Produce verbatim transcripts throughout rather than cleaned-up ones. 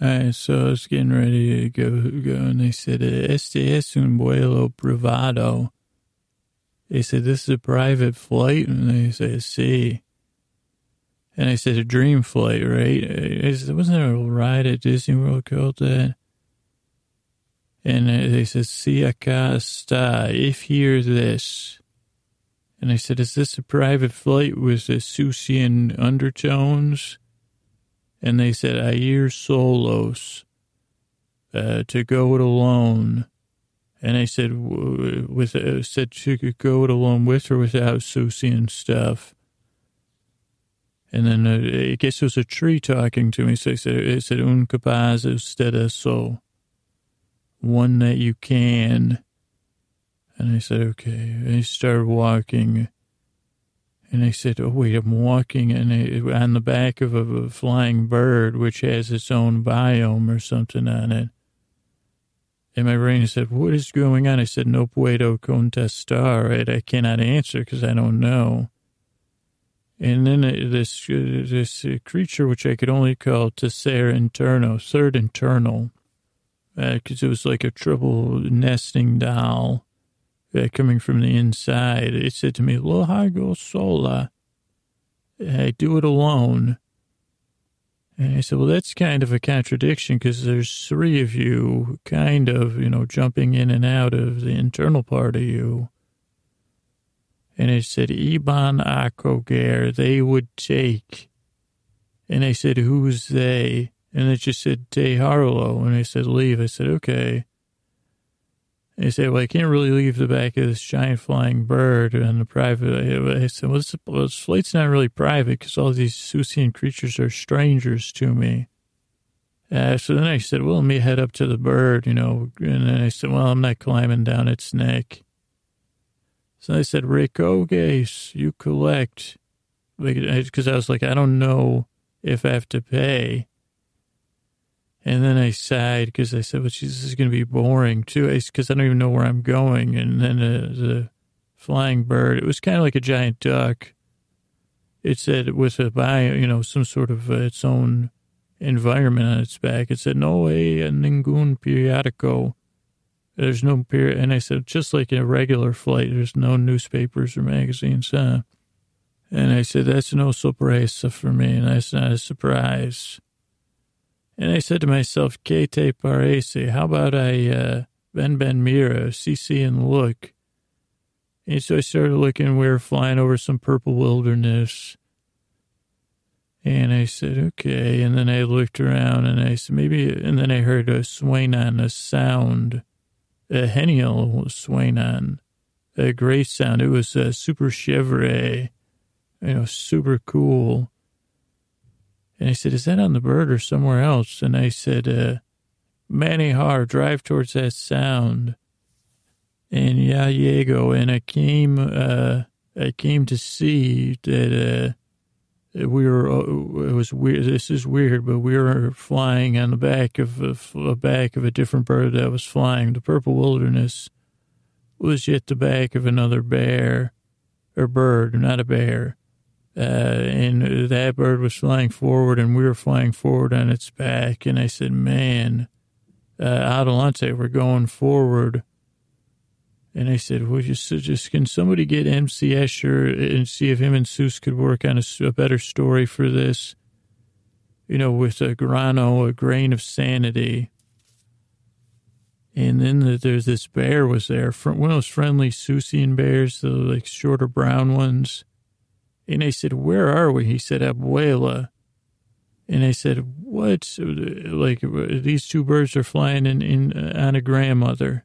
I so I was getting ready to go, go and they said, este es un vuelo privado. They said, this is a private flight. And they said, see. And I said, a dream flight, right? I said, wasn't there a ride at Disney World called that? And they said, si acá está, if hear this. And I said, is this a private flight with the Seussian undertones? And they said, I hear solos, uh, to go it alone. And I said, with, uh, said she could go it alone with or without Seussian stuff. And then uh, I guess it was a tree talking to me. So I said, it said, un capaz usted eso. One that you can. And I said, okay. And I started walking. And I said, oh, wait, I'm walking and I, on the back of a, a flying bird, which has its own biome or something on it. And my brain said, what is going on? I said, no puedo contestar it. I cannot answer because I don't know. And then this uh, this uh, creature, which I could only call tercer interno, third internal, because uh, it was like a triple nesting doll uh, coming from the inside. It said to me, lo hago sola. I do it alone. And I said, well, that's kind of a contradiction because there's three of you kind of, you know, jumping in and out of the internal part of you. And I said, Iban Acoger, they would take. And I said, who's they? And it just said, Te Harlow. And I said, leave. I said, okay. And I said, well, I can't really leave the back of this giant flying bird on the private. I said, well, this, well, this flight's not really private because all these Seussian creatures are strangers to me. Uh, so then I said, well, let me head up to the bird, you know. And then I said, well, I'm not climbing down its neck. So I said, recoges, you collect. Because I was like, I don't know if I have to pay. And then I sighed because I said, well, geez, this is going to be boring, too. Because I don't even know where I'm going. And then uh, the flying bird, it was kind of like a giant duck. It said, with a bio, you know, some sort of uh, its own environment on its back. It said, no hay ningún periódico. There's no period. And I said, just like a regular flight, there's no newspapers or magazines, huh? And I said, that's no sorpresa for me, and that's not a surprise. And I said to myself, que te parece? How about I, uh, ben ben mira, see, see, and look. And so I started looking. We were flying over some purple wilderness. And I said, okay. And then I looked around, and I said, maybe, and then I heard a swain on a sound. A henial swain on, a great sound. It was uh, super chevre, you know, super cool. And I said, is that on the bird or somewhere else? And I said, uh, Manihar, drive towards that sound. And ya llego. And I came, uh, I came to see that uh, we were, it was weird, this is weird, but we were flying on the back of a, a back of a different bird that was flying. The purple wilderness was at the back of another bear, or bird, not a bear. Uh, and that bird was flying forward, and we were flying forward on its back. And I said, man, uh, Adelante, we're going forward. And I said, well, just, just can somebody get M C Escher and see if him and Seuss could work on a, a better story for this, you know, with a grano, a grain of sanity. And then the, there's this bear was there, one of those friendly Seussian bears, the like shorter brown ones. And I said, where are we? He said, Abuela. And I said, what? Like, these two birds are flying in, in uh, on a grandmother.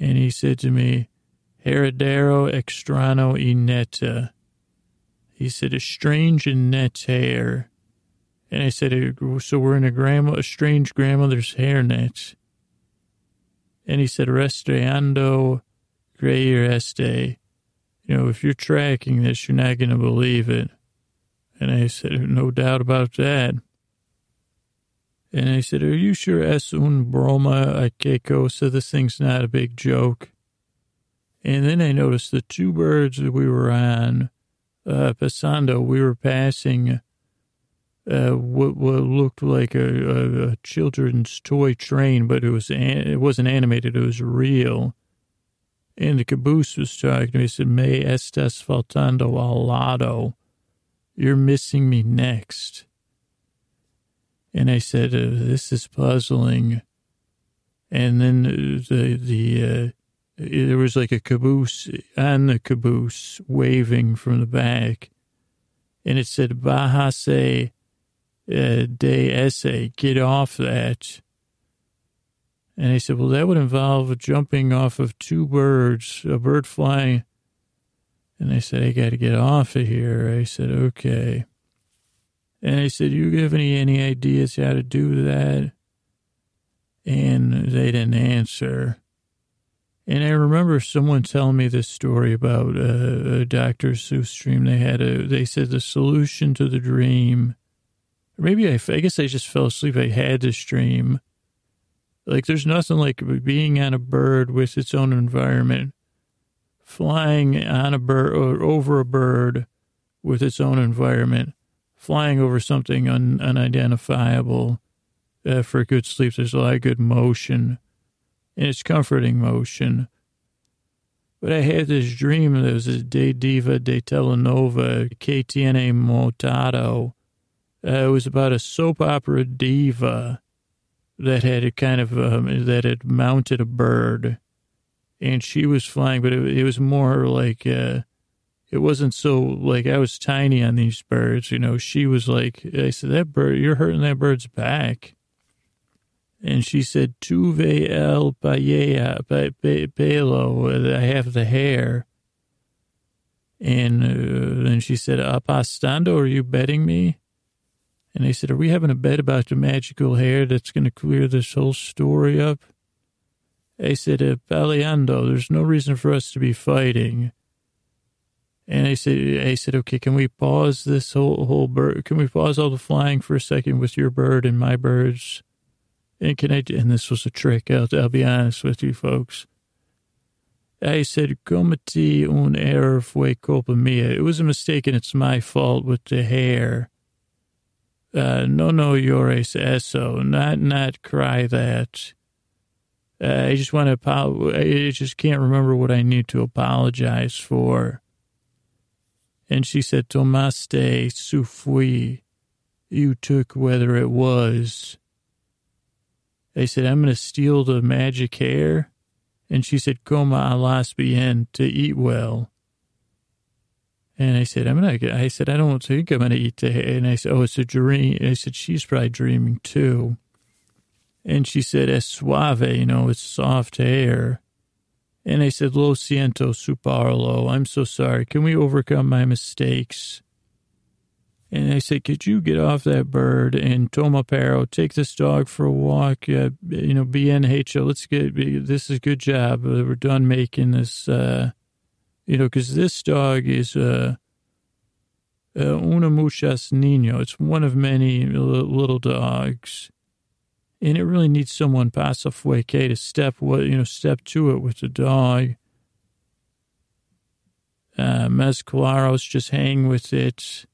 And he said to me, Heredero extrano y neta. He said, estrange and net hair. And I said, so we're in a, grandma, a strange grandmother's hairnet. And he said, rastreando creer este. You know, if you're tracking this, you're not going to believe it. And I said, no doubt about that. And I said, are you sure es un broma a que cosa? This thing's not a big joke. And then I noticed the two birds that we were on, uh, pasando, we were passing uh, what, what looked like a, a children's toy train, but it was an, it wasn't animated, it was real. And the caboose was talking to me. He said, "Me estás faltando al lado. You're missing me next." And I said, uh, "This is puzzling." And then the the uh, there was like a caboose on the caboose waving from the back, and it said, "Bájase de ese, get off that." And I said, "Well, that would involve jumping off of two birds, a bird flying." And I said, "I got to get off of here." I said, "Okay." And I said, "You have any, any ideas how to do that?" And they didn't answer. And I remember someone telling me this story about uh, a Doctor Seuss dream. They had a, they said the solution to the dream. Maybe I, I guess I just fell asleep. I had this dream. Like, there's nothing like being on a bird with its own environment, flying on a bird or over a bird with its own environment, flying over something un, unidentifiable uh, for good sleep. There's a lot of good motion, and it's comforting motion. But I had this dream that was a De Diva de Telenova, que tiene montado. Uh, it was about a soap opera diva that had a kind of, um, that had mounted a bird, and she was flying, but it, it was more like, uh, it wasn't so, like, I was tiny on these birds, you know. She was like, I said, "That bird, you're hurting that bird's back." And she said, "Tuve el pelo, I have the hair." And uh, then she said, "Apostando, are you betting me?" And I said, "Are we having a bet about the magical hair that's going to clear this whole story up?" I said, "Peleando, there's no reason for us to be fighting." And I said, I said, "Okay, can we pause this whole, whole bird? Can we pause all the flying for a second with your bird and my birds? And can I?" Do, and this was a trick. I'll, I'll be honest with you, folks. I said, "Cometí un error, fue culpa mía. It was a mistake, and it's my fault with the hair. Uh, no, no, llores eso. Not, not cry that. Uh, I just want to apologize. I just can't remember what I need to apologize for." And she said, "Tomaste su fui. You took whether it was." I said, "I'm going to steal the magic hair." And she said, "Coma alas bien, to eat well." And I said, "I'm not." I said, "I don't think I'm going to eat the hair." And I said, "Oh, it's a dream." I said, "She's probably dreaming too." And she said, "Es suave, you know, it's soft hair." And I said, "Lo siento, su parlo. I'm so sorry. Can we overcome my mistakes?" And I said, "Could you get off that bird and toma perro, take this dog for a walk? Uh, you know, B N H O, let's get, this is a good job. We're done making this, uh, you know, because this dog is uh, uh, una muchas niño. It's one of many little dogs, and it really needs someone paso fuerte to step what you know step to it with the dog. Uh, Mezclaros, just hang with it.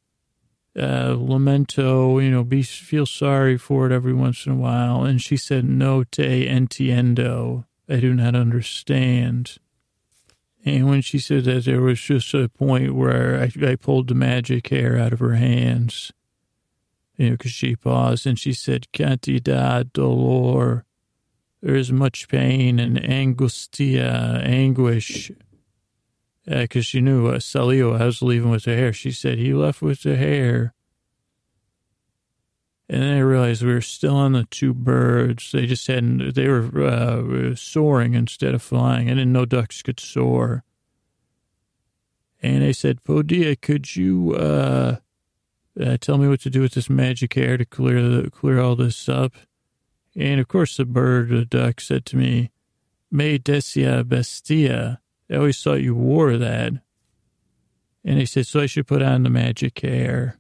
Uh, lamento, you know, be feel sorry for it every once in a while." And she said, "No te entiendo. I do not understand." And when she said that, there was just a point where I, I pulled the magic hair out of her hands, you know, because she paused, and she said, "Cantidad dolor. There is much pain and angustia, anguish." Because uh, she knew uh, Salio, I was leaving with the hair. She said, "He left with the hair." And then I realized we were still on the two birds. They just hadn't, they were uh, soaring instead of flying. I didn't know ducks could soar. And I said, "Podia, could you uh, uh, tell me what to do with this magic hair to clear the, clear all this up?" And of course the bird, the duck, said to me, "Me decia bestia. I always thought you wore that." And he said, "So I should put on the magic hair."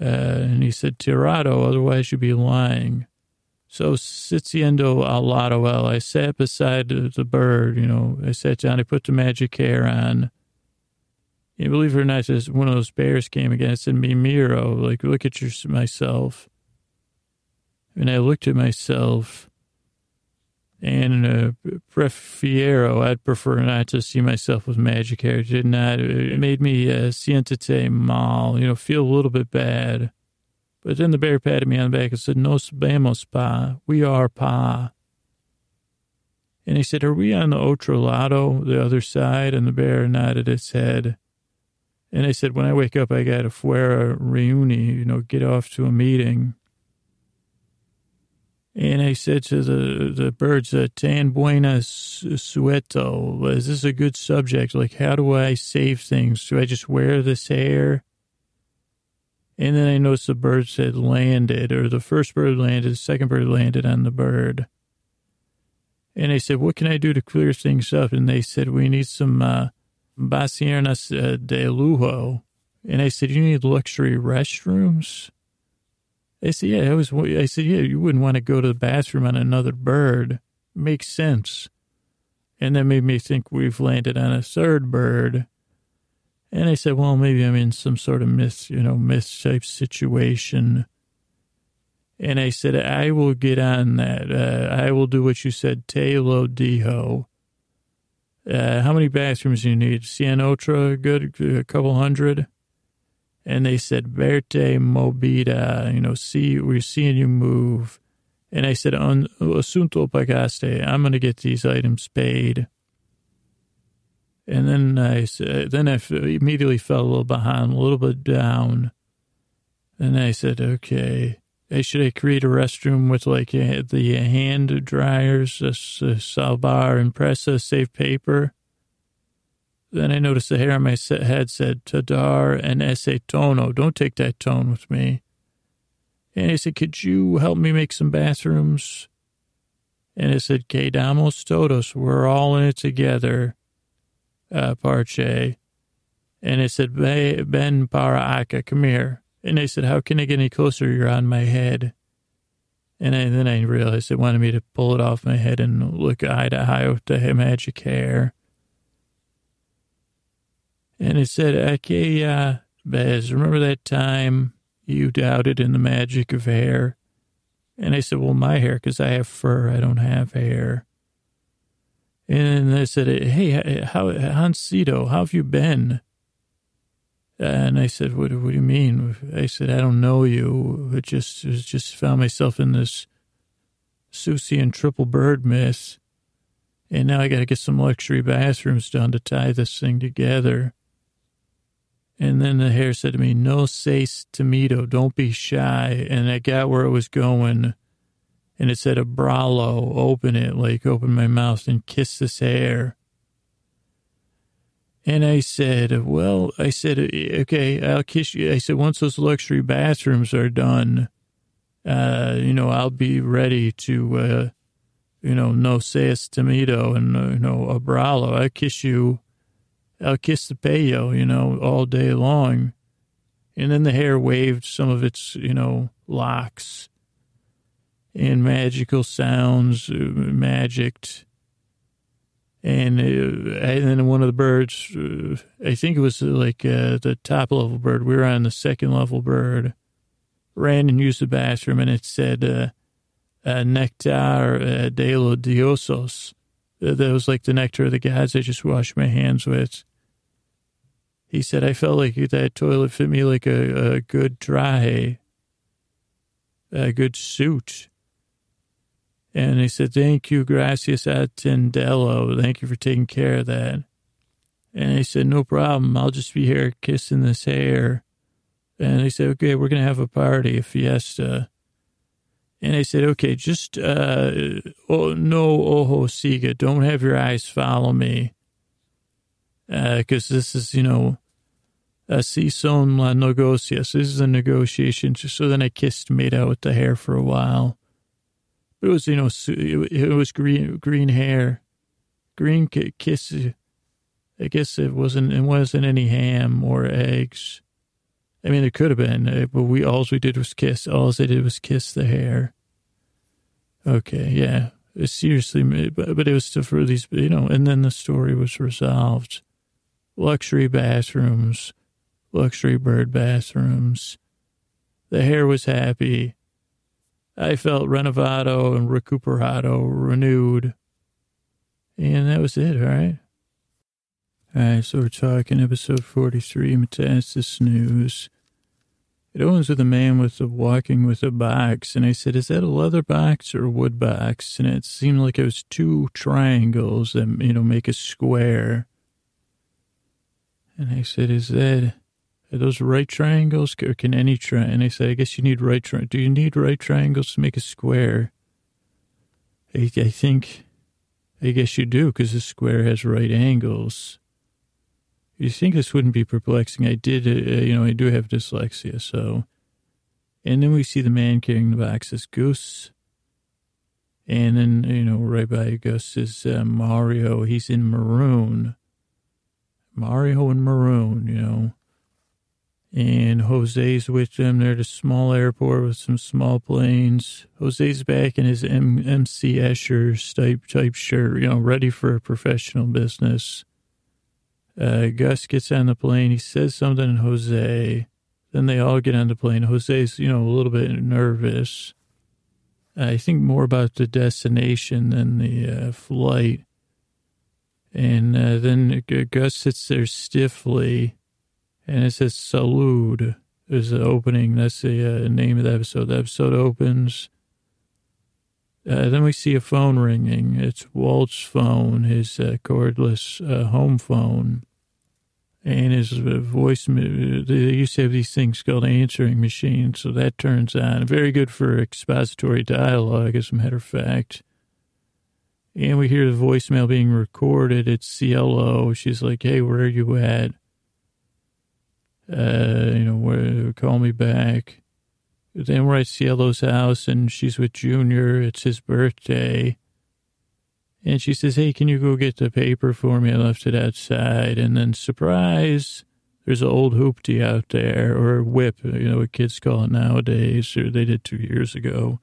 Uh, and he said, "Tirado, otherwise you'd be lying. So, sitiendo al lado el." I sat beside the bird, you know, I sat down, I put the magic hair on. you believe it or not, just one of those bears came against me, Miro, like, look at your, myself. And I looked at myself, and uh, prefiero, I'd prefer not to see myself with magic hair. It did not, it made me uh, siéntete mal, you know, feel a little bit bad. But then the bear patted me on the back and said, nos vamos, pa, we are, pa. And he said, are we on the otro lado, the other side? And the bear nodded its head. And I said, when I wake up, I got a fuera reuni, you know, get off to a meeting. And I said to the, the birds, tan buena sueto, is this a good subject? Like, how do I save things? Do I just wear this hair? And then I noticed the birds had landed, or the first bird landed, the second bird landed on the bird. And I said, what can I do to clear things up? And they said, we need some uh, baciernas uh, de lujo. And I said, you need luxury restrooms? I said, yeah, I, was, I said, yeah, you wouldn't want to go to the bathroom on another bird. Makes sense. And that made me think we've landed on a third bird. And I said, well, maybe I'm in some sort of myth, you know, myth type situation. And I said, I will get on that. Uh, I will do what you said, te lo dijo. Uh, how many bathrooms do you need? Cien otra, good, a couple hundred? And they said, verte movida, you know, see, we're seeing you move. And I said, on asunto pagaste, I'm going to get these items paid. And then I said, then I immediately fell a little behind, a little bit down. And I said, okay. Should I create a restroom with, like, a, the hand dryers, a, a salvar, impressa, safe paper? Then I noticed the hair on my head said, tadar and ese tono. Don't take that tone with me. And I said, could you help me make some bathrooms? And I said, quedamos todos. We're all in it together, uh, parche. And I said, ben para acá, come here. And I said, how can I get any closer? You're on my head. And I, then I realized it wanted me to pull it off my head and look eye to eye with the magic hair. And it said, Akeya Bez, remember that time you doubted in the magic of hair? And I said, well, my hair, because I have fur, I don't have hair. And I said, hey, how, Hansito, how have you been? Uh, and I said, what, what do you mean? I said, I don't know you. I just, I just found myself in this Seussian triple bird mess. And now I got to get some luxury bathrooms done to tie this thing together. And then the hair said to me, no seas timido, don't be shy. And I got where it was going. And it said, abralo, open it, like open my mouth and kiss this hair. And I said, well, I said, okay, I'll kiss you. I said, once those luxury bathrooms are done, uh, you know, I'll be ready to, uh, you know, no seas timido and, uh, you know, abralo. I'll kiss you. I'll kiss the payo, you know, all day long. And then the hair waved some of its, you know, locks and magical sounds, uh, magicked. And, uh, and then one of the birds, uh, I think it was like uh, the top level bird. We were on the second level bird. Ran and used the bathroom, and it said, uh, uh, nectar uh, de los diosos. That was like the nectar of the gods I just washed my hands with. He said, I felt like that toilet fit me like a, a good traje, a good suit. And he said, thank you, gracias a Tendelo. Thank you for taking care of that. And I said, no problem. I'll just be here kissing this hair. And he said, okay, we're going to have a party, a fiesta. And I said, okay, just uh, oh, no ojo siga. Don't have your eyes follow me. Because uh, this is, you know, así son las negocias. This is a negotiation. So then I kissed, made out with the hair for a while. It was, you know, it was green, green hair, green kiss. I guess it wasn't, it wasn't any ham or eggs. I mean, it could have been, but we, all we did was kiss. All they did was kiss the hair. Okay. Yeah. Seriously, but, but it was still for these, you know, and then the story was resolved. luxury bathrooms, luxury bird bathrooms. The hair was happy. I felt renovado and recuperado, renewed. And that was it, all right? All right, so we're talking episode forty-three, Metastasis News. It opens with a man with a, walking with a box, and I said, is that a leather box or a wood box? And it seemed like it was two triangles that, you know, make a square. And I said, is that... are those right triangles, or can any tri-? And I said, I guess you need right triangles. Do you need right triangles to make a square? I, I think, I guess you do, because the square has right angles. You think this wouldn't be perplexing? I did, uh, you know, I do have dyslexia, so. And then we see the man carrying the box as Goose. And then, you know, right by Goose is uh, Mario. He's in maroon. Mario in maroon, you know. And Jose's with them. They're at a small airport with some small planes. Jose's back in his M- M C Escher type, type shirt, you know, ready for professional business. Uh, Gus gets on the plane. He says something to Jose. Then they all get on the plane. Jose's, you know, a little bit nervous. I think more about the destination than the uh, flight. And uh, then Gus sits there stiffly. And it says Salud is the opening. That's the uh, name of the episode. The episode opens. Uh, then we see a phone ringing. It's Walt's phone, his uh, cordless uh, home phone. And his uh, voice, they used to have these things called answering machines. So that turns on. Very good for expository dialogue, as a matter of fact. And we hear the voicemail being recorded. It's Cielo. She's like, hey, where are you at? Uh, you know, where, call me back. Then we're at Cielo's house, and she's with Junior. It's his birthday. And she says, hey, can you go get the paper for me? I left it outside. And then, surprise, there's an old hoopty out there, or a whip, you know, what kids call it nowadays, or they did two years ago.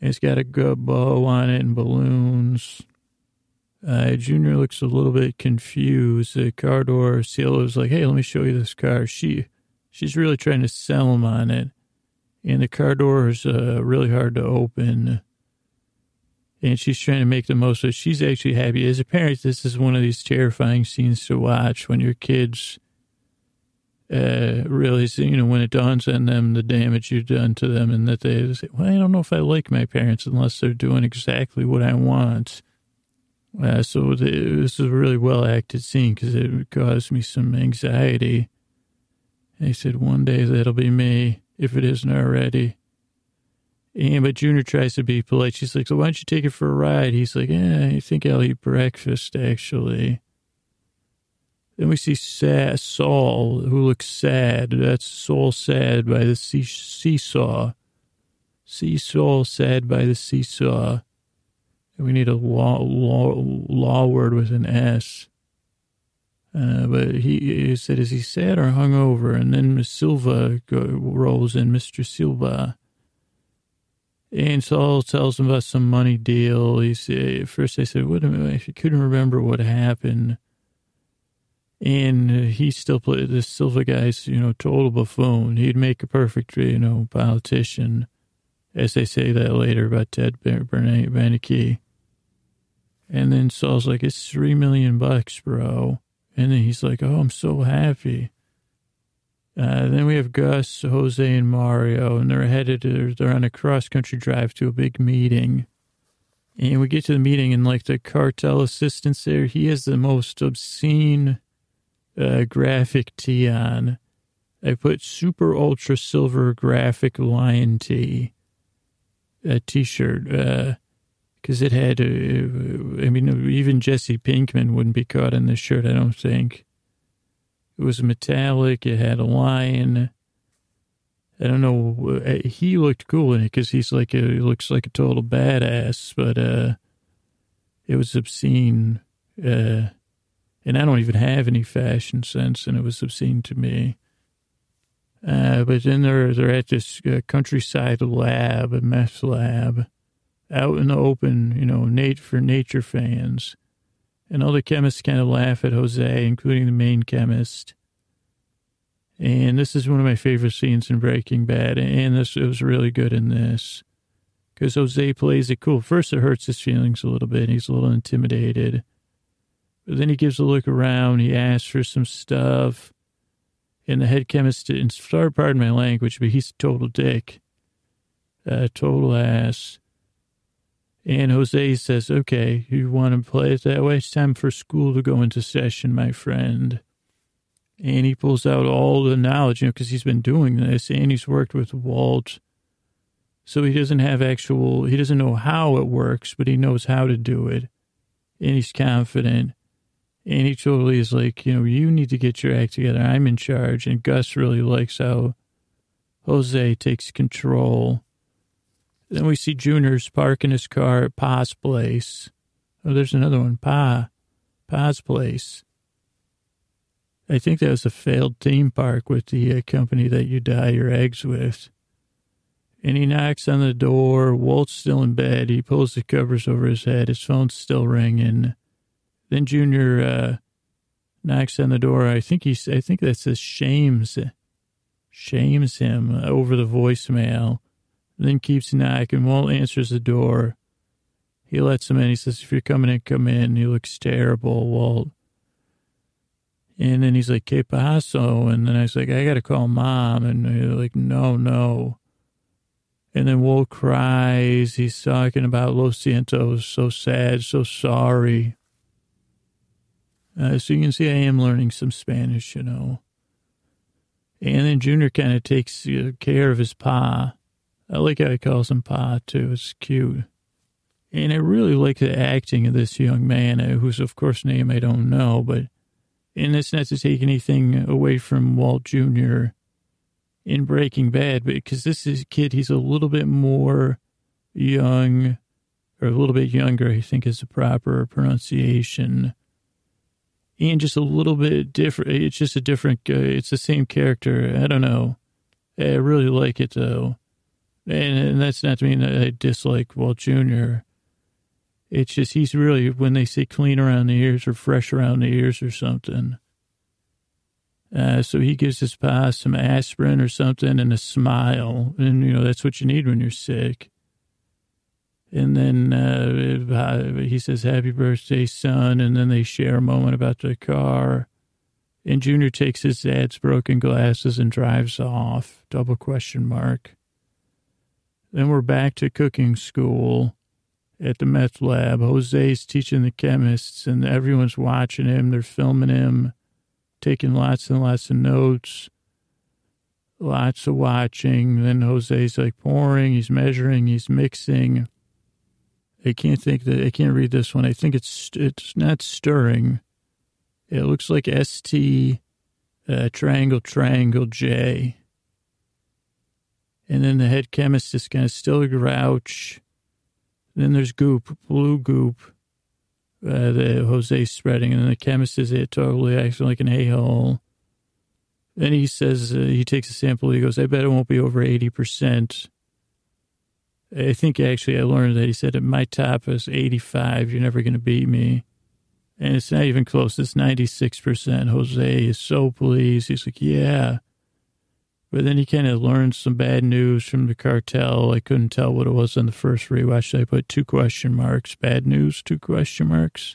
And it's got a good bow on it and balloons. Uh, Junior looks a little bit confused. The car door, Cielo's like, hey, let me show you this car. She, she's really trying to sell him on it. And the car door is uh, really hard to open. And she's trying to make the most of it. She's actually happy. As a parent, this is one of these terrifying scenes to watch when your kids uh, realize, you know, when it dawns on them, the damage you've done to them. And that they say, well, I don't know if I like my parents unless they're doing exactly what I want. Uh, so the, this is a really well-acted scene because it caused me some anxiety. And I said, one day that'll be me, if it isn't already. And but Junior tries to be polite. She's like, so why don't you take it for a ride? He's like, yeah, I think I'll eat breakfast, actually. Then we see Sa- Saul, who looks sad. That's Saul sad by the see- seesaw. See Saul sad by the seesaw. We need a law, law, law word with an S. Uh, but he, he said, is he sad or hungover? And then Miss Silva go, rolls in, Mister Silva. And Saul tells him about some money deal. He said, at first I said, what am I? I couldn't remember what happened. And he still played, this Silva guy's, you know, total buffoon. He'd make a perfect, you know, politician. As they say that later about Ted Bernanke. And then Saul's like, it's three million bucks, bro. And then he's like, oh, I'm so happy. Uh, then we have Gus, Jose, and Mario, and they're headed to, they're on a cross-country drive to a big meeting. And we get to the meeting, and like the cartel assistants there, he has the most obscene uh, graphic tee on. I put super ultra silver graphic lion tee. A t-shirt, because uh, it had, uh, I mean, even Jesse Pinkman wouldn't be caught in this shirt, I don't think. It was metallic, it had a lion. I don't know, he looked cool in it, because he's like, a, he looks like a total badass, but uh, it was obscene. Uh, and I don't even have any fashion sense, and it was obscene to me. Uh, but then they're, they're at this uh, countryside lab, a meth lab, out in the open, you know, nat- for nature fans. And all the chemists kind of laugh at Jose, including the main chemist. And this is one of my favorite scenes in Breaking Bad. And this it was really good in this. Because Jose plays it cool. First, it hurts his feelings a little bit. He's a little intimidated. But then he gives a look around. He asks for some stuff. And the head chemist didn't start, pardon my language, but he's a total dick. Uh, total ass. And Jose says, okay, you want to play it that way? It's time for school to go into session, my friend. And he pulls out all the knowledge, you know, because he's been doing this, and he's worked with Walt. So he doesn't have actual, he doesn't know how it works, but he knows how to do it. And he's confident. And he totally is like, you know, you need to get your act together. I'm in charge. And Gus really likes how Jose takes control. Then we see Junior's parking his car at Pa's place. Oh, there's another one. Pa. Pa's place. I think that was a failed theme park with the uh, company that you dye your eggs with. And he knocks on the door. Walt's still in bed. He pulls the covers over his head. His phone's still ringing. Then Junior uh, knocks on the door. I think he's, I think that says shames, shames him over the voicemail. Then keeps knocking. Walt answers the door. He lets him in. He says, if you're coming in, come in. He looks terrible, Walt. And then he's like, ¿Qué pasó? And then I was like, I got to call Mom. And they're like, no, no. And then Walt cries. He's talking about Lo Siento, so sad, so sorry. Uh, so you can see I am learning some Spanish, you know. And then Junior kind of takes uh, care of his pa. I like how he calls him Pa, too. It's cute. And I really like the acting of this young man, whose, of course, name I don't know. But, and that's not to take anything away from Walt Junior in Breaking Bad, because this is a kid, he's a little bit more young, or a little bit younger, I think is the proper pronunciation. And just a little bit different. It's just a different, uh, it's the same character. I don't know. I really like it, though. And, and that's not to mean that I dislike Walt Junior It's just he's really, when they say clean around the ears or fresh around the ears or something. Uh, so he gives his pa some aspirin or something and a smile. And, you know, that's what you need when you're sick. And then uh, he says, happy birthday, son. And then they share a moment about the car. And Junior takes his dad's broken glasses and drives off. Double question mark. Then we're back to cooking school at the meth lab. Jose's teaching the chemists, and everyone's watching him. They're filming him, taking lots and lots of notes, lots of watching. Then Jose's like pouring, he's measuring, he's mixing. I can't think that I can't read this one. I think it's it's not stirring. It looks like S T uh, triangle triangle J. And then the head chemist is kind of still a grouch. Then there's goop, blue goop, uh, that Jose's spreading. And then the chemist is it totally acting like an a-hole. Then he says, uh, he takes a sample. He goes, I bet it won't be over eighty percent. I think actually I learned that he said at my top is eighty-five. You're never going to beat me. And it's not even close. It's ninety-six percent. Jose is so pleased. He's like, yeah. But then he kind of learned some bad news from the cartel. I couldn't tell what it was on the first rewatch. I put two question marks. Bad news, two question marks.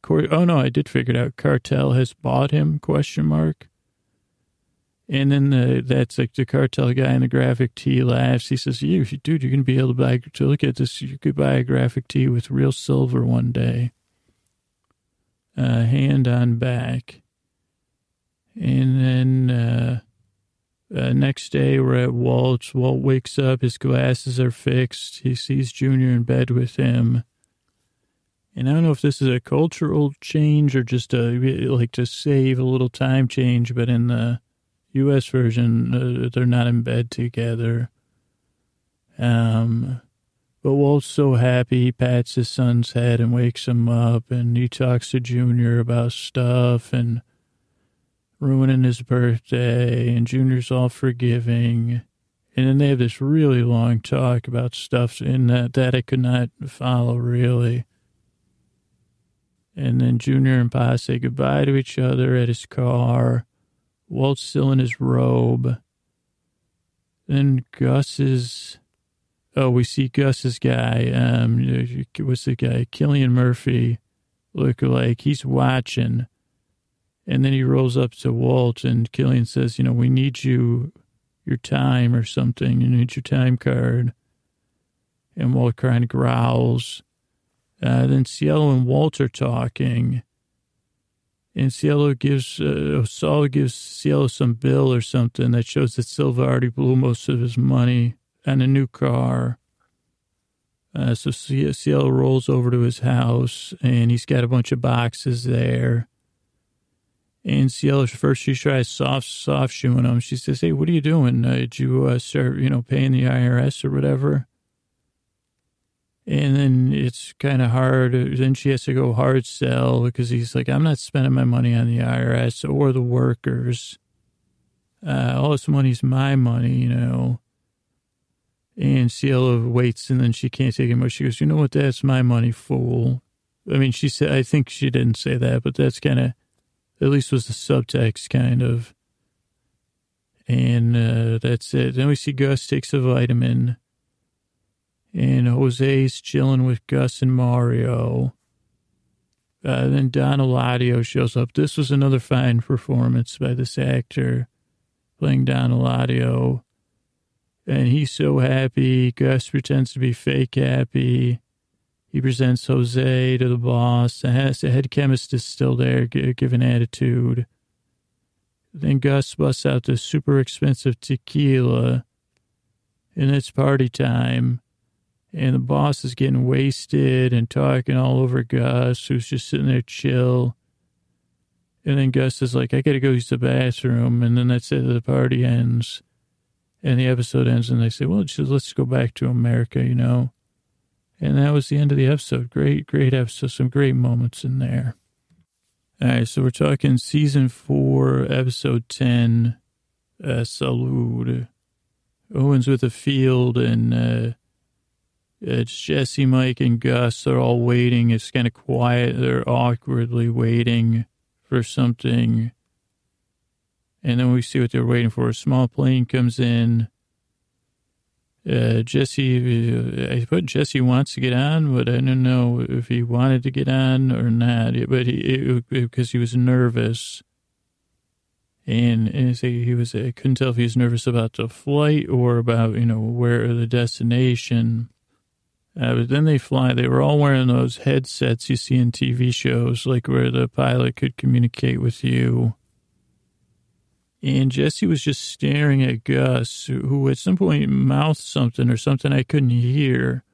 Cor- oh, no, I did figure it out. Cartel has bought him, question mark. And then the, that's like the cartel guy in the graphic tee laughs. He says, "You, yeah, dude, you're going to be able to buy, to look at this, you could buy a graphic tee with real silver one day. Uh, hand on back." And then... Uh, Uh, next day, we're at Walt's. Walt wakes up. His glasses are fixed. He sees Junior in bed with him. And I don't know if this is a cultural change or just a, like to save a little time change, but in the U S version, uh, they're not in bed together. Um, but Walt's so happy. He pats his son's head and wakes him up, and he talks to Junior about stuff and ruining his birthday, and Junior's all forgiving. And then they have this really long talk about stuff in that, that I could not follow, really. And then Junior and Pa say goodbye to each other at his car. Walt's still in his robe. Then Gus's... Oh, we see Gus's guy. Um, what's the guy? Cillian Murphy. Look like he's watching. And then he rolls up to Walt, and Cillian says, you know, we need you, your time or something. You need your time card. And Walt kind of growls. Uh, then Cielo and Walt are talking. And Cielo gives, uh, Saul gives Cielo some bill or something that shows that Silva already blew most of his money on a new car. Uh, so Cielo rolls over to his house, and he's got a bunch of boxes there. And Cielo, first she tries soft, soft shoeing him. She says, hey, what are you doing? Uh, did you uh, start, you know, paying the I R S or whatever? And then it's kind of hard. Then she has to go hard sell because he's like, I'm not spending my money on the I R S or the workers. Uh, all this money's my money, you know. And Cielo waits, and then she can't take it more. She goes, you know what? That's my money, fool. I mean, she said, I think she didn't say that, but that's kind of, at least was the subtext kind of. And uh, that's it. Then we see Gus takes a vitamin. And Jose's chilling with Gus and Mario. Uh, then Don Eladio shows up. This was another fine performance by this actor playing Don Eladio. And he's so happy. Gus pretends to be fake happy. He presents Jose to the boss. The head chemist is still there, giving attitude. Then Gus busts out this super expensive tequila. And it's party time. And the boss is getting wasted and talking all over Gus, who's just sitting there chill. And then Gus is like, I got to go use the bathroom. And then that's it. The party ends. And the episode ends. And they say, well, just, let's go back to America, you know. And that was the end of the episode. Great, great episode. Some great moments in there. All right, so we're talking season four, episode ten, uh, Salud. Owen's with a field and... Uh, It's Jesse, Mike, and Gus. They're all waiting. It's kind of quiet. They're awkwardly waiting for something. And then we see what they're waiting for. A small plane comes in. Uh, Jesse, I put Jesse wants to get on, but I don't know if he wanted to get on or not. But he, because he was nervous. And, and he was, I couldn't tell if he was nervous about the flight or about, you know, where the destination. Uh, but then they fly. They were all wearing those headsets you see in T V shows, like where the pilot could communicate with you. And Jesse was just staring at Gus, who at some point mouthed something or something I couldn't hear.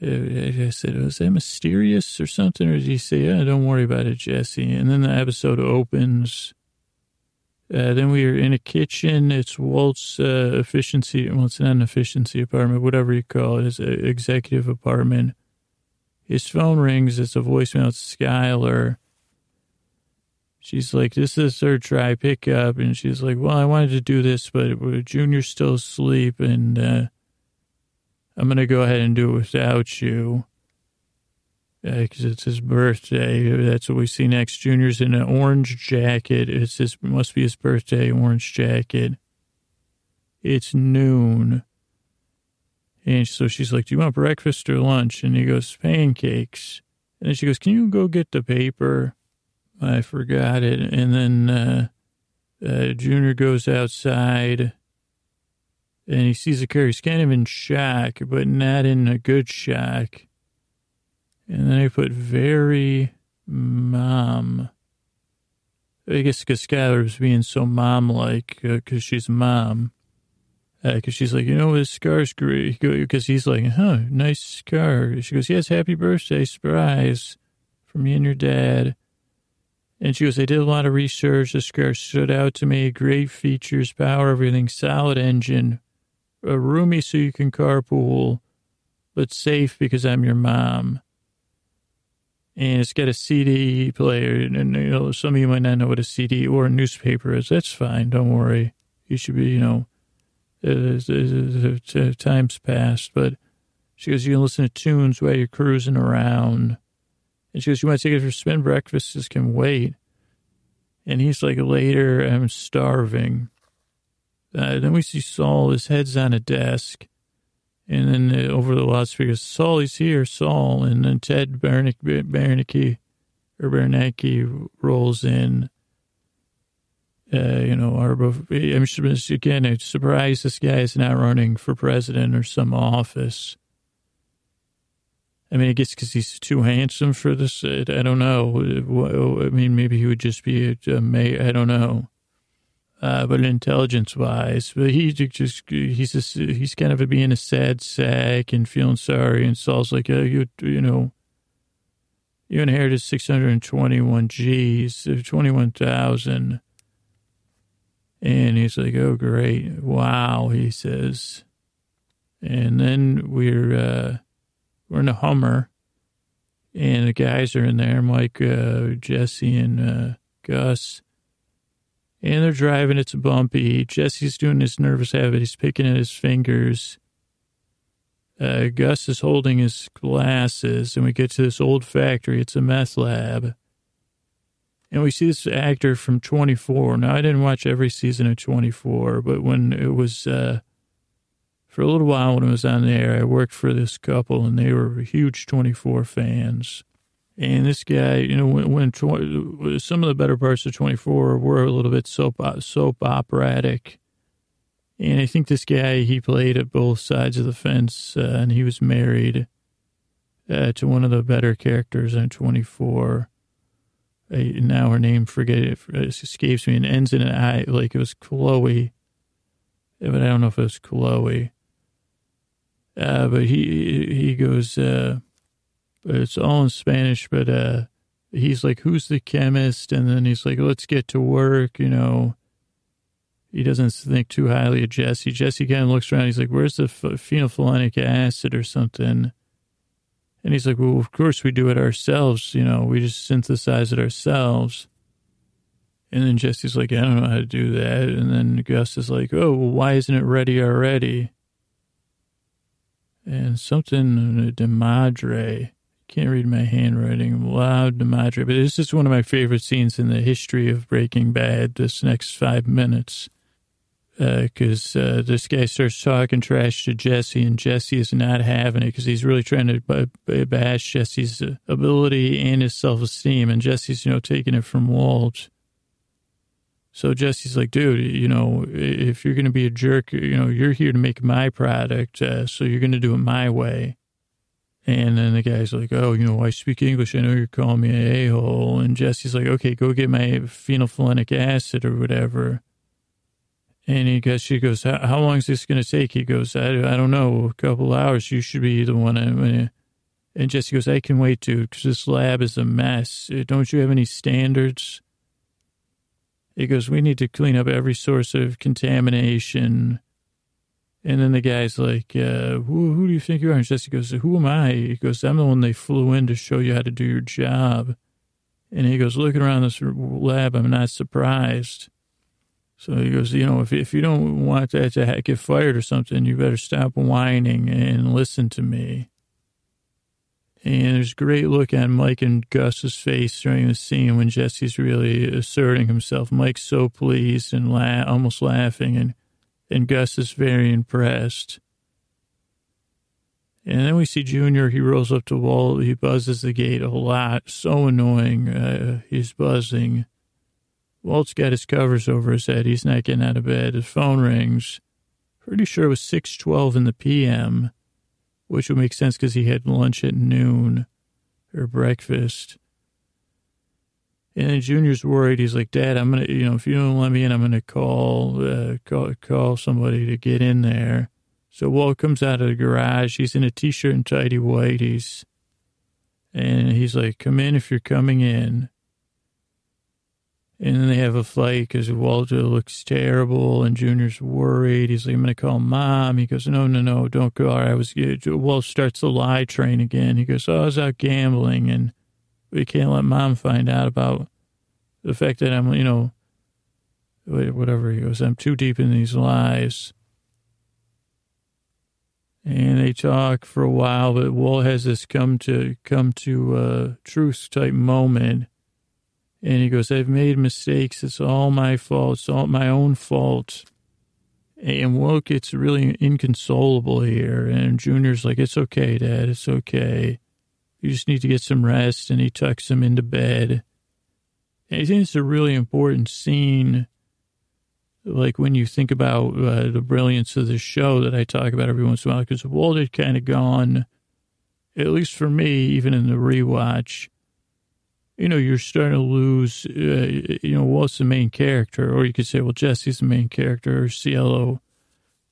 I said, was that mysterious or something? Or did he say, yeah, don't worry about it, Jesse? And then the episode opens. Uh, then we are in a kitchen. It's Walt's uh, efficiency. Well, it's not an efficiency apartment, whatever you call it. It's an executive apartment. His phone rings. It's a voicemail. It's Skylar. She's like, this is her try pickup. And she's like, well, I wanted to do this, but Junior's still asleep, and uh, I'm going to go ahead and do it without you. Because uh, it's his birthday. That's what we see next. Junior's in an orange jacket. It's his, must be his birthday, orange jacket. It's noon. And so she's like, do you want breakfast or lunch? And he goes, pancakes. And then she goes, can you go get the paper? I forgot it. And then uh, uh, Junior goes outside. And he sees a car. He's kind of in shock, but not in a good shock. And then I put very mom. I guess because Skylar was being so mom-like because uh, she's mom. Because uh, she's like, you know, this scar's great. Because he's like, huh, nice scar. She goes, yes, happy birthday, surprise from me and your dad. And she goes, I did a lot of research. The scar stood out to me. Great features, power, everything, solid engine. A roomy so you can carpool, but safe because I'm your mom. And it's got a C D player. And, you know, some of you might not know what a C D or a newspaper is. That's fine. Don't worry. You should be, you know, uh, uh, time's passed. But she goes, you can listen to tunes while you're cruising around. And she goes, you want to take it for a spin? Breakfasts can wait. And he's like, later, I'm starving. Uh, then we see Saul, his head's on a desk. And then uh, over the loudspeaker, Saul, he's here, Saul. And then Ted Bernanke, Bernanke, or Bernanke rolls in. Uh, you know, I'm just, again, it's surprised this guy is not running for president or some office. I mean, I guess because he's too handsome for this. I don't know. I mean, maybe he would just be a mayor. I don't know. Uh, but intelligence-wise, but he just he's just, he's kind of being a sad sack and feeling sorry. And Saul's like, oh, you you know, you inherited six hundred twenty-one G's, twenty-one thousand. And he's like, oh, great. Wow, he says. And then we're... Uh, We're in a Hummer, and the guys are in there, Mike, uh, Jesse, and uh, Gus. And they're driving. It's bumpy. Jesse's doing his nervous habit. He's picking at his fingers. Uh, Gus is holding his glasses, and we get to this old factory. It's a meth lab. And we see this actor from twenty-four. Now, I didn't watch every season of twenty-four, but when it was... Uh, For a little while when I was on there, I worked for this couple, and they were huge twenty-four fans. And this guy, you know, when, when tw- some of the better parts of twenty-four were a little bit soap soap operatic. And I think this guy, he played at both sides of the fence, uh, and he was married uh, to one of the better characters on twenty-four. Uh, now her name, forget it, it escapes me, and ends in an I, like it was Chloe. But I don't know if it was Chloe. Uh, but he he goes, uh, it's all in Spanish, but uh, he's like, who's the chemist? And then he's like, let's get to work, you know. He doesn't think too highly of Jesse. Jesse kind of looks around. He's like, where's the phenolphthalic acid or something? And he's like, well, of course we do it ourselves, you know. We just synthesize it ourselves. And then Jesse's like, I don't know how to do that. And then Gus is like, oh, well, why isn't it ready already? And something de madre. Can't read my handwriting. Loud de madre. But this is one of my favorite scenes in the history of Breaking Bad, this next five minutes. Because uh, uh, this guy starts talking trash to Jesse, and Jesse is not having it because he's really trying to b- bash Jesse's ability and his self-esteem. And Jesse's, you know, taking it from Walt. So Jesse's like, dude, you know, if you're going to be a jerk, you know, you're here to make my product, uh, so you're going to do it my way. And then the guy's like, oh, you know, I speak English. I know you're calling me an a-hole. And Jesse's like, okay, go get my phenolphthalic acid or whatever. And he goes, she goes, how long is this going to take? He goes, I, I don't know, a couple hours. You should be the one. I'm gonna. And Jesse goes, I can wait, dude, because this lab is a mess. Don't you have any standards? He goes, we need to clean up every source of contamination. And then the guy's like, uh, who, who do you think you are? And Jesse goes, who am I? He goes, I'm the one they flew in to show you how to do your job. And he goes, looking around this lab, I'm not surprised. So he goes, you know, if if you don't want that to get fired or something, you better stop whining and listen to me. And there's a great look on Mike and Gus's face during the scene when Jesse's really asserting himself. Mike's so pleased and la- almost laughing, and, and Gus is very impressed. And then we see Junior. He rolls up to Walt. He buzzes the gate a lot. So annoying. Uh, he's buzzing. Walt's got his covers over his head. He's not getting out of bed. His phone rings. Pretty sure it was six twelve in the p m, which would make sense because he had lunch at noon or breakfast. And then Junior's worried. He's like, Dad, I'm going to, you know, if you don't let me in, I'm going to call, uh, call call somebody to get in there. So Walt comes out of the garage. He's in a T-shirt and tidy whities. And he's like, come in if you're coming in. And then they have a fight because Walter looks terrible and Junior's worried. He's like, I'm going to call Mom. He goes, no, no, no, don't go. I was good. Walt starts the lie train again. He goes, oh, I was out gambling and we can't let Mom find out about the fact that I'm, you know, whatever. He goes, I'm too deep in these lies. And they talk for a while, but Wool has this come to come to uh, truth type moment. And he goes, I've made mistakes. It's all my fault. It's all my own fault. And Wool gets really inconsolable here. And Junior's like, it's okay, Dad. It's okay. You just need to get some rest. And he tucks him into bed. And I think it's a really important scene. Like when you think about uh, the brilliance of this show that I talk about every once in a while, because Wool had kind of gone, at least for me, even in the rewatch, you know, you're starting to lose, uh, you know, Wool's the main character, or you could say, well, Jesse's the main character, or Cielo,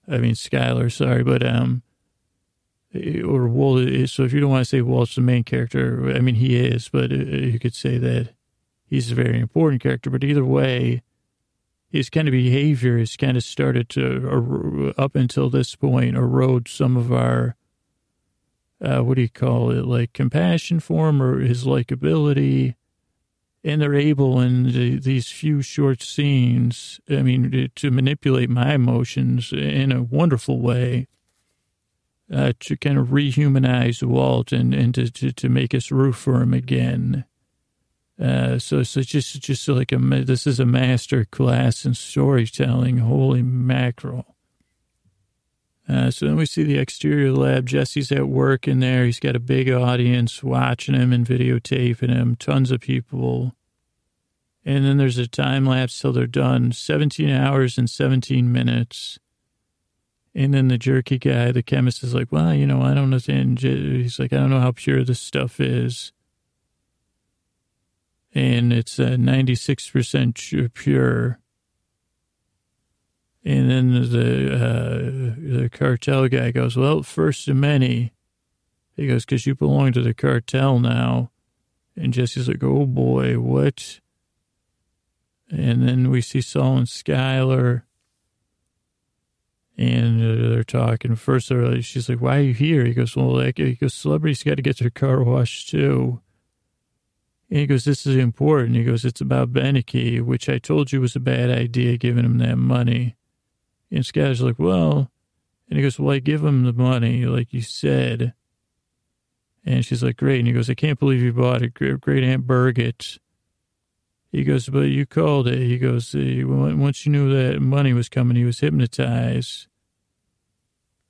I mean, Skylar, sorry, but, um, or Wool, so if you don't want to say Wool's the main character, I mean, he is, but you could say that he's a very important character, but either way, his kind of behavior has kind of started to, uh, up until this point, erode some of our, uh, what do you call it, like compassion for him or his likability. And they're able in the, these few short scenes, I mean, to, to manipulate my emotions in a wonderful way, uh, to kind of rehumanize Walt and, and to, to, to make us root for him again. Uh, so, so just, just like a, this is a master class in storytelling. Holy mackerel. Uh, so then we see the exterior lab. Jesse's at work in there. He's got a big audience watching him and videotaping him. Tons of people. And then there's a time lapse till they're done. seventeen hours and seventeen minutes. And then the jerky guy, the chemist, is like, well, you know, I don't understand. He's like, I don't know how pure this stuff is. And it's uh, ninety-six percent pure. And then the uh, the cartel guy goes, well, first of many. He goes, because you belong to the cartel now. And Jesse's like, oh, boy, what? And then we see Saul and Skylar. And uh, they're talking. First, they're like, she's like, why are you here? He goes, well, like, he goes, celebrities got to get their car washed, too. And he goes, this is important. He goes, it's about Beneke, which I told you was a bad idea, giving him that money. And Skyler's like, well, and he goes, well, I give him the money, like you said. And she's like, great. And he goes, I can't believe you bought it. Great Aunt Birgit. He goes, but you called it. He goes, once you knew that money was coming, he was hypnotized.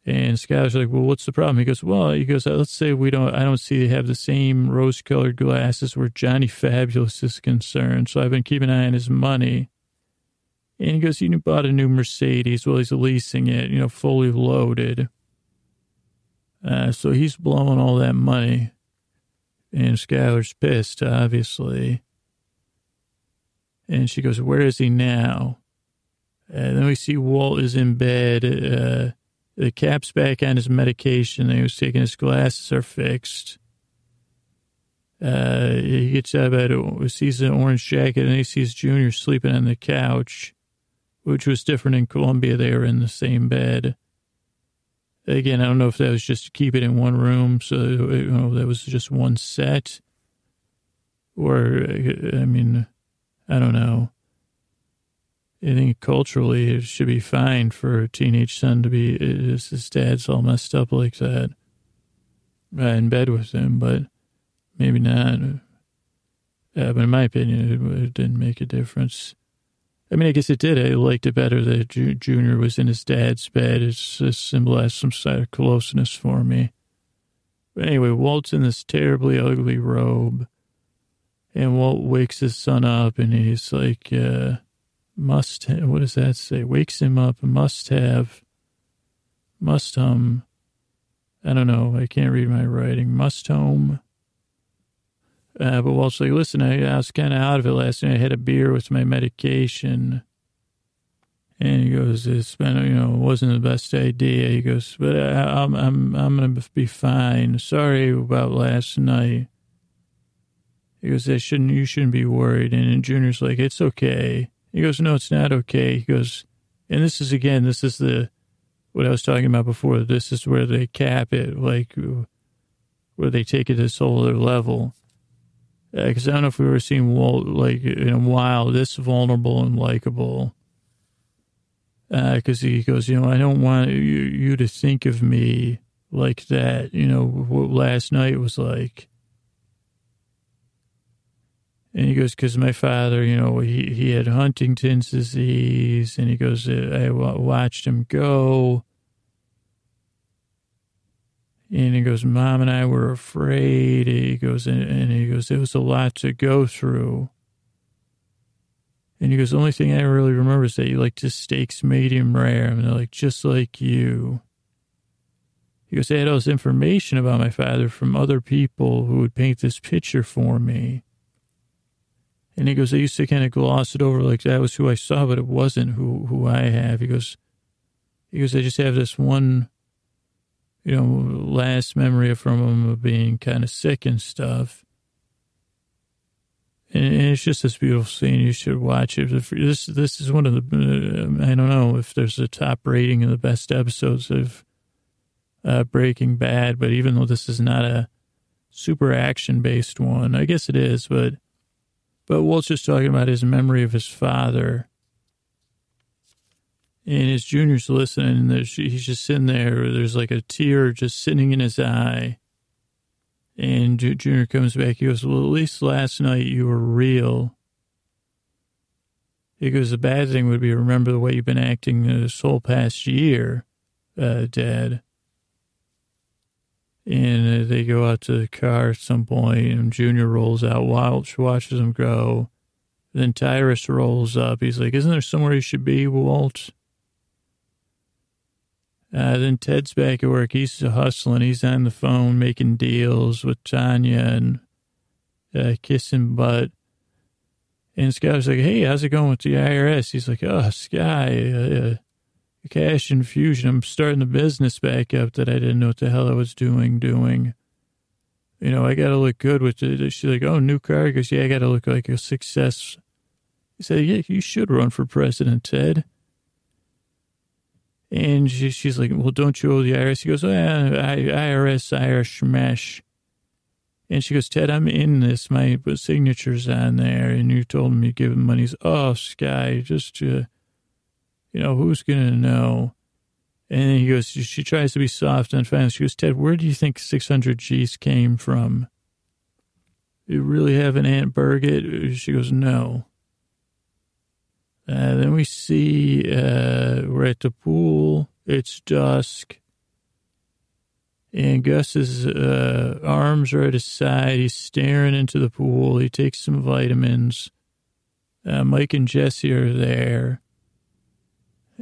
And Skyler's like, well, what's the problem? He goes, well, he goes, let's say we don't, I don't see they have the same rose-colored glasses where Johnny Fabulous is concerned. So I've been keeping an eye on his money. And he goes, you bought a new Mercedes. Well, he's leasing it, you know, fully loaded. Uh, so he's blowing all that money. And Skyler's pissed, obviously. And she goes, where is he now? And then we see Walt is in bed, uh, the cap's back on his medication. He was taking his glasses are fixed. Uh, he gets out of bed, sees an orange jacket, and he sees Junior sleeping on the couch, which was different in Colombia. They were in the same bed. Again, I don't know if that was just to keep it in one room, so you know, that was just one set. Or, I mean, I don't know. I think culturally it should be fine for a teenage son to be, his dad's all messed up like that, uh, in bed with him, but maybe not. Uh, but in my opinion, it, it didn't make a difference. I mean, I guess it did. I liked it better that Ju- Junior was in his dad's bed. It's, it symbolized some sort of closeness for me. But anyway, Walt's in this terribly ugly robe, and Walt wakes his son up, and he's like, uh, must, have, what does that say? Wakes him up, must have, must home. I don't know. I can't read my writing. Must home. Uh, but Walt's like, listen, I, I was kind of out of it last night. I had a beer with my medication. And he goes, it's been, you know, it wasn't the best idea. He goes, but I, I'm, I'm, I'm going to be fine. Sorry about last night. He goes, I shouldn't, you shouldn't be worried. And, and Junior's like, it's okay. He goes, no, it's not okay. He goes, and this is, again, this is the, what I was talking about before. This is where they cap it, like, where they take it to this whole other level. Because uh, I don't know if we were seeing Walt, like, in a while, this vulnerable and likable. Because uh, he goes, you know, I don't want you, you to think of me like that, you know, what last night was like. And he goes, because my father, you know, he, he had Huntington's disease. And he goes, I watched him go. And he goes, Mom and I were afraid. He goes, and, and he goes, it was a lot to go through. And he goes, the only thing I really remember is that you like to steaks medium rare. And they're like, just like you. He goes, I had all this information about my father from other people who would paint this picture for me. And he goes, I used to kind of gloss it over like that was who I saw, but it wasn't who, who I have. He goes, he goes, I just have this one, you know, last memory from him of being kind of sick and stuff. And, and it's just this beautiful scene. You should watch it. This this is one of the, I don't know if there's a top rating of the best episodes of uh, Breaking Bad, but even though this is not a super action-based one, I guess it is, but... But Walt's just talking about his memory of his father. And his junior's listening, and he's just sitting there. There's like a tear just sitting in his eye. And Junior comes back. He goes, well, at least last night you were real. He goes, the bad thing would be remember the way you've been acting this whole past year, uh, Dad. And they go out to the car at some point, and Junior rolls out. Walsh watches him go. Then Tyrus rolls up. He's like, isn't there somewhere you should be, Walt? Uh, then Ted's back at work. He's hustling. He's on the phone making deals with Tanya and uh, kissing butt. And Sky's like, hey, how's it going with the I R S? He's like, oh, Sky, uh, Cash infusion. I'm starting the business back up that I didn't know what the hell I was doing, doing. You know, I got to look good with it. She's like, oh, new car? He goes, yeah, I got to look like a success. He said, yeah, you should run for president, Ted. And she, she's like, well, don't you owe the I R S? He goes, oh, yeah, I R S, Irish mesh. And she goes, Ted, I'm in this. My signature's on there. And you told me you give him money. He's, oh, Sky, just... Uh, you know, who's going to know? And he goes, she tries to be soft and finally she goes, Ted, where do you think six hundred G's came from? You really have an Aunt Birgit? She goes, no. Uh, then we see uh, we're at the pool. It's dusk. And Gus's uh, arms are at his side. He's staring into the pool. He takes some vitamins. Uh, Mike and Jesse are there.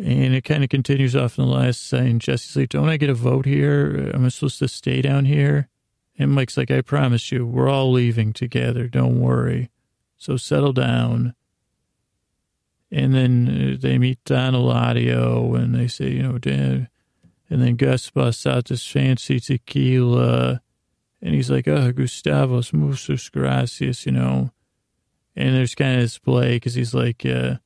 And it kind of continues off in the last scene. Jesse's like, don't I get a vote here? Am I supposed to stay down here? And Mike's like, I promise you, we're all leaving together. Don't worry. So settle down. And then they meet Don Eladio, and they say, you know, Dad. And then Gus busts out this fancy tequila. And he's like, oh, Gustavos, muchas gracias, you know. And there's kind of this play because he's like, uh,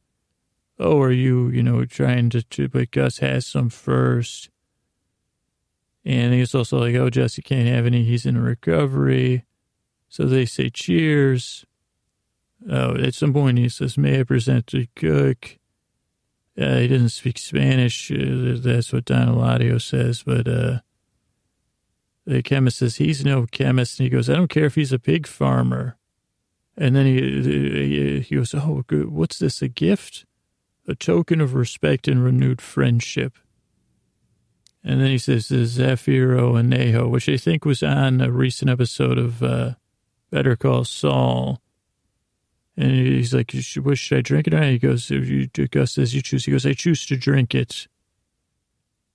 oh, are you, you know, trying to, to, but Gus has some first. And he's also like, oh, Jesse can't have any. He's in recovery. So they say cheers. Oh, at some point he says, may I present the cook? Uh, he doesn't speak Spanish. Uh, that's what Don Eladio says. But uh, the chemist says, he's no chemist. And he goes, I don't care if he's a pig farmer. And then he, he goes, oh, good. What's this, a gift? A token of respect and renewed friendship. And then he says, Zafiro and Neho, which I think was on a recent episode of uh, Better Call Saul. And he's like, what, should I drink it? And he goes, you, Gus says, you choose. He goes, I choose to drink it.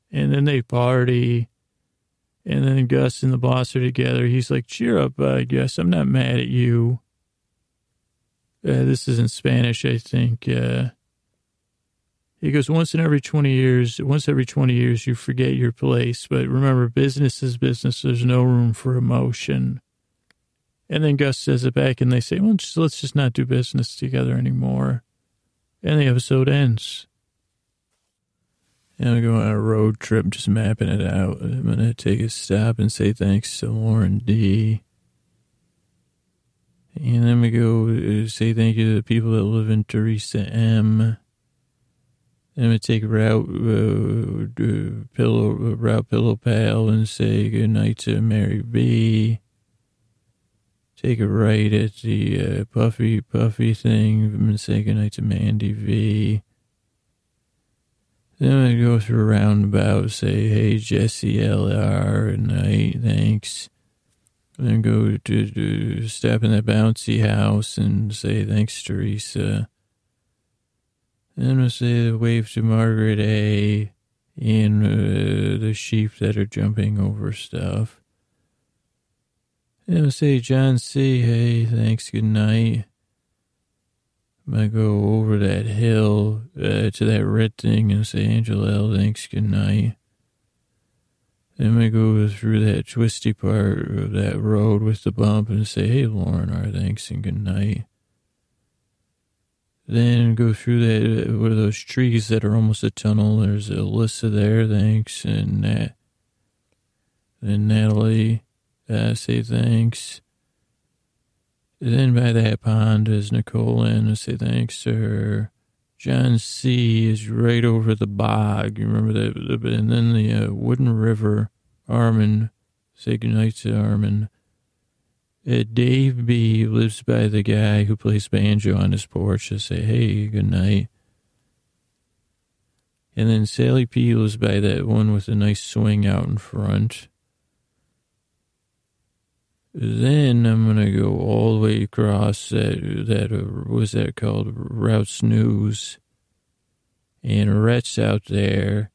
And then they party. And then Gus and the boss are together. He's like, cheer up, uh, Gus. I'm not mad at you. Uh, this is in Spanish, I think. Uh, He goes, once in every twenty years, once every twenty years, you forget your place. But remember, business is business. There's no room for emotion. And then Gus says it back, and they say, well, just, let's just not do business together anymore. And the episode ends. And I'm going on a road trip, just mapping it out. I'm going to take a stop and say thanks to Lauren D. And then we go say thank you to the people that live in Teresa M., I'm going to take a route, uh, pillow, route pillow pal and say goodnight to Mary B. Take a right at the uh, Puffy Puffy thing and say goodnight to Mandy V. Then I'm going to go through a roundabout, say, hey, Jesse L R, good night, thanks. Then go to, to step in that bouncy house and say, thanks, Teresa. Then I'm going to say a wave to Margaret A. and uh, the sheep that are jumping over stuff. Then I'm going to say, John C., hey, thanks, good night. I'm going to go over that hill uh, to that red thing and say, Angela L., thanks, good night. Then I'm going to go through that twisty part of that road with the bump and say, hey, Lauren R., thanks, and good night. Then go through that, what are those trees that are almost a tunnel? There's Alyssa there, thanks, and Nat, and Natalie, uh, say thanks. Then by that pond is Nicole, and I say thanks to her. John C. is right over the bog. You remember that? And then the uh, Wooden River, Armin. Say goodnight to Armin. Uh, Dave B. lives by the guy who plays banjo on his porch. I say, hey, good night. And then Sally P. lives by that one with a nice swing out in front. Then I'm going to go all the way across that, that uh, what was that called, Route Snooze. And Rhett's out there.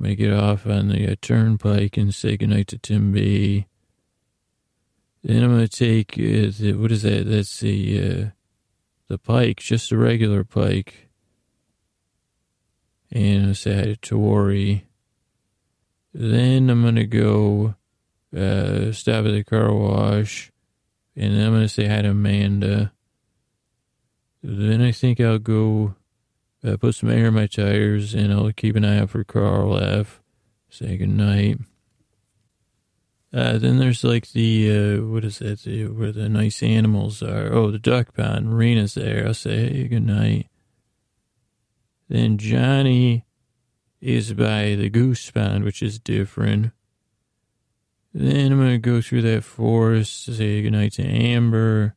I'm going to get off on the uh, turnpike and say goodnight to Tim B. Then I'm going to take, uh, the, what is that, that's the, uh, the pike, just a regular pike. And I say hi to Tori. Then I'm going to go... Uh, stop at the car wash, and then I'm going to say hi to Amanda. Then I think I'll go uh, put some air in my tires, and I'll keep an eye out for Carl F. Say goodnight. Uh, then there's like the, uh, what is that, the, where the nice animals are. Oh, the duck pond. Marina's there. I'll say, hey, goodnight. Then Johnny is by the goose pond, which is different. Then I'm going to go through that forest, say goodnight to Amber.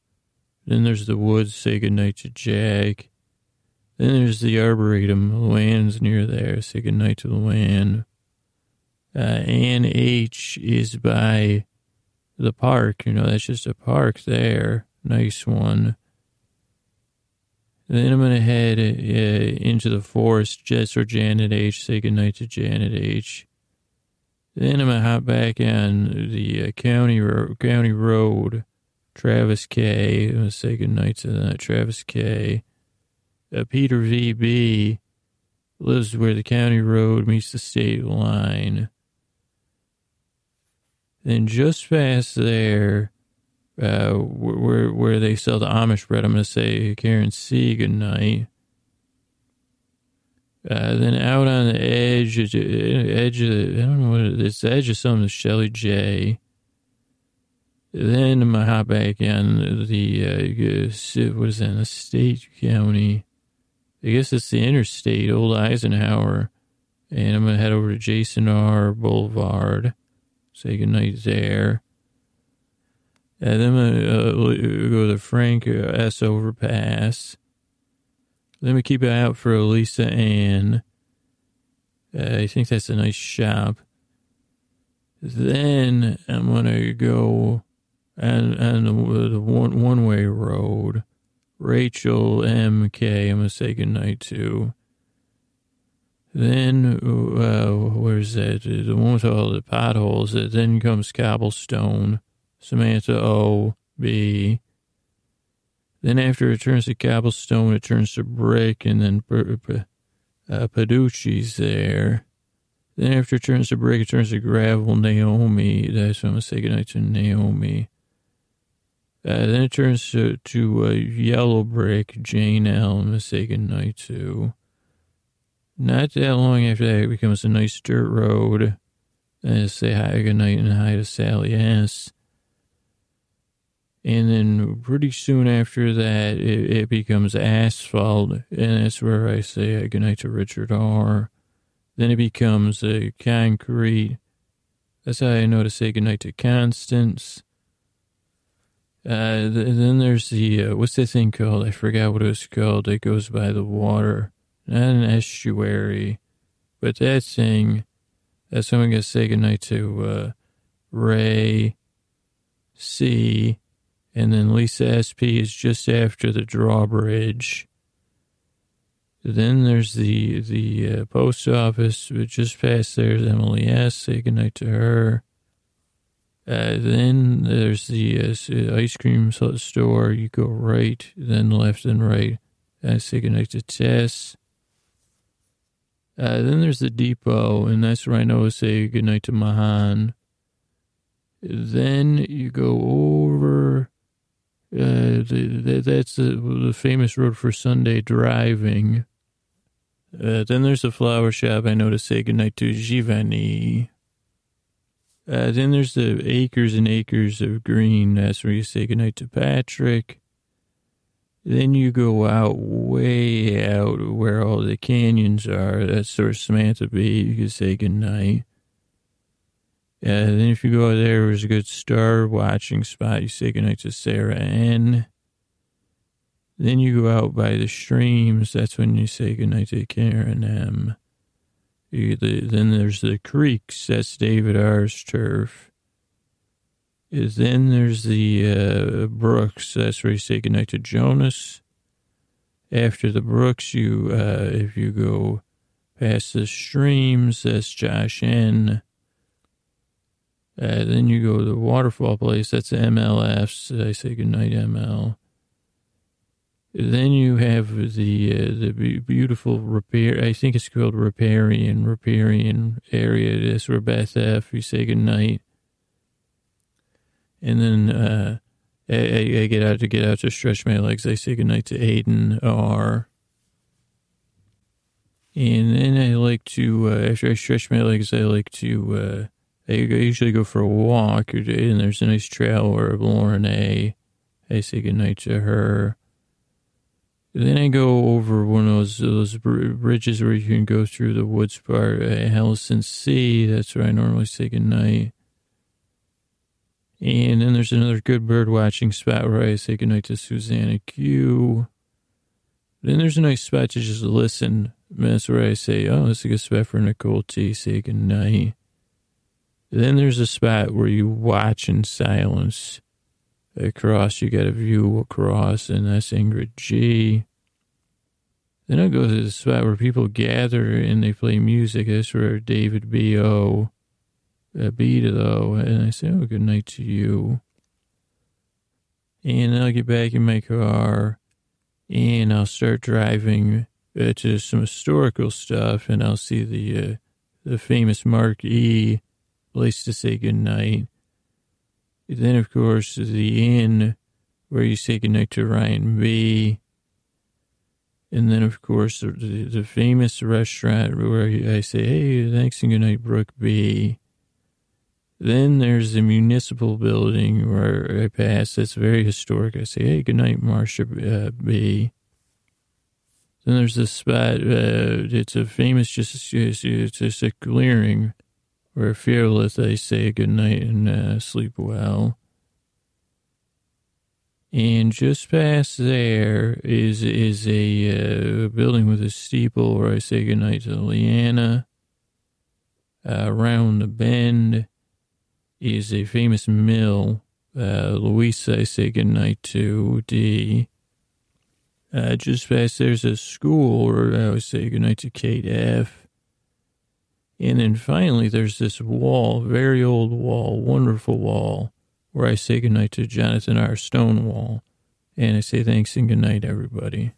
Then there's the woods, say goodnight to Jack. Then there's the Arboretum. Luann's near there, say goodnight to Luann. Uh, Ann H. is by the park. You know, that's just a park there. Nice one. Then I'm going to head uh, into the forest. Jess or Janet H., say goodnight to Janet H. Then I'm going to hop back on the uh, county, ro- county road, Travis K. I'm going to say goodnight to that, Travis K. Uh, Peter V B lives where the county road meets the state line. Then just past there, uh, where where they sell the Amish bread, I'm going to say Karen C. goodnight. Uh, then out on the edge, edge of, I don't know what it is, it's the edge of something, Shelly J. Then I'm going to hop back on the, uh, what is that, the state county. I guess it's the interstate, Old Eisenhower. And I'm going to head over to Jason R. Boulevard. Say goodnight there. And then I'm going to uh, go to Frank S. Overpass. Let me keep an eye out for Elisa Ann. Uh, I think that's a nice shop. Then I'm going to go on, on the, the one, one-way road. Rachel M K, I'm going to say goodnight to. Then, uh, where's that? The one with all the potholes. Then comes Cobblestone. Samantha O. B. Then after it turns to Cobblestone, it turns to Brick, and then uh, Paducci's there. Then after it turns to Brick, it turns to Gravel, Naomi. That's what I'm going to say goodnight to Naomi. Uh, then it turns to, to uh, Yellow Brick, Jane L. I'm going to say goodnight to. Not that long after that, it becomes a nice dirt road. And I say hi, goodnight, and hi to Sally S. And then pretty soon after that, it, it becomes asphalt. And that's where I say goodnight to Richard R. Then it becomes uh, concrete. That's how I know to say goodnight to Constance. Uh, th- then there's the, uh, what's that thing called? I forgot what it was called. It goes by the water. Not an estuary. But that thing, that's how I'm going to say goodnight to uh, Ray C. And then Lisa S P is just after the drawbridge. Then there's the the uh, post office, but just past there's Emily S. Say goodnight to her. Uh, then there's the uh, ice cream store. You go right, then left and right. I say goodnight to Tess. Uh, then there's the depot, and that's where I know I say goodnight to Mahan. Then you go over. Uh, the, the, that's the, the famous road for Sunday driving. Uh, then there's the flower shop. I know to say goodnight to Giovanni. Uh, then there's the acres and acres of green. That's where you say goodnight to Patrick. Then you go out way out where all the canyons are. That's where Samantha B. You can say goodnight. Uh, then if you go there, there's a good star watching spot. You say goodnight to Sarah N. Then you go out by the streams. That's when you say goodnight to Karen M. You, the, then there's the creeks. That's David R.'s turf. Then there's the uh, brooks. That's where you say goodnight to Jonas. After the brooks, you uh, if you go past the streams, that's Josh N. Uh, then you go to the waterfall place. That's the M L F's. I say goodnight, M L. Then you have the uh, the beautiful repair. I think it's called Riparian, Riparian area. That's where Beth F. You say goodnight. And then uh, I, I get out to get out to stretch my legs. I say goodnight to Aiden R. And then I like to, uh, after I stretch my legs, I like to... Uh, I usually go for a walk, and there's a nice trail where Lauren A. I say goodnight to her. Then I go over one of those, those bridges where you can go through the woods part, Hellison C. That's where I normally say goodnight. And then there's another good bird watching spot where I say goodnight to Susanna Q. Then there's a nice spot to just listen. That's where I say, oh, this is a good spot for Nicole T. Say goodnight. Then there's a spot where you watch in silence. Across, you got a view across, and that's Ingrid G. Then I go to the spot where people gather and they play music. That's where David B. O. Uh, B to the O. And I say, oh, good night to you. And I'll get back in my car, and I'll start driving uh, to some historical stuff, and I'll see the uh, the famous Mark E. place to say goodnight. Then, of course, the inn where you say goodnight to Ryan B. And then, of course, the, the famous restaurant where I say, hey, thanks and goodnight, Brooke B. Then there's the municipal building where I pass. That's very historic. I say, hey, goodnight, Marsha uh, B. Then there's this spot. Uh, it's a famous, just it's just a clearing. Where fearless, I say goodnight and uh, sleep well. And just past there is is a uh, building with a steeple where I say goodnight to Leanna. Uh, around the bend is a famous mill. Uh, Luisa, I say goodnight to D. Uh, just past there's a school where I always say goodnight to Kate F. And then finally, there's this wall, very old wall, wonderful wall, where I say goodnight to Jonathan R. Stonewall. And I say thanks and goodnight, everybody.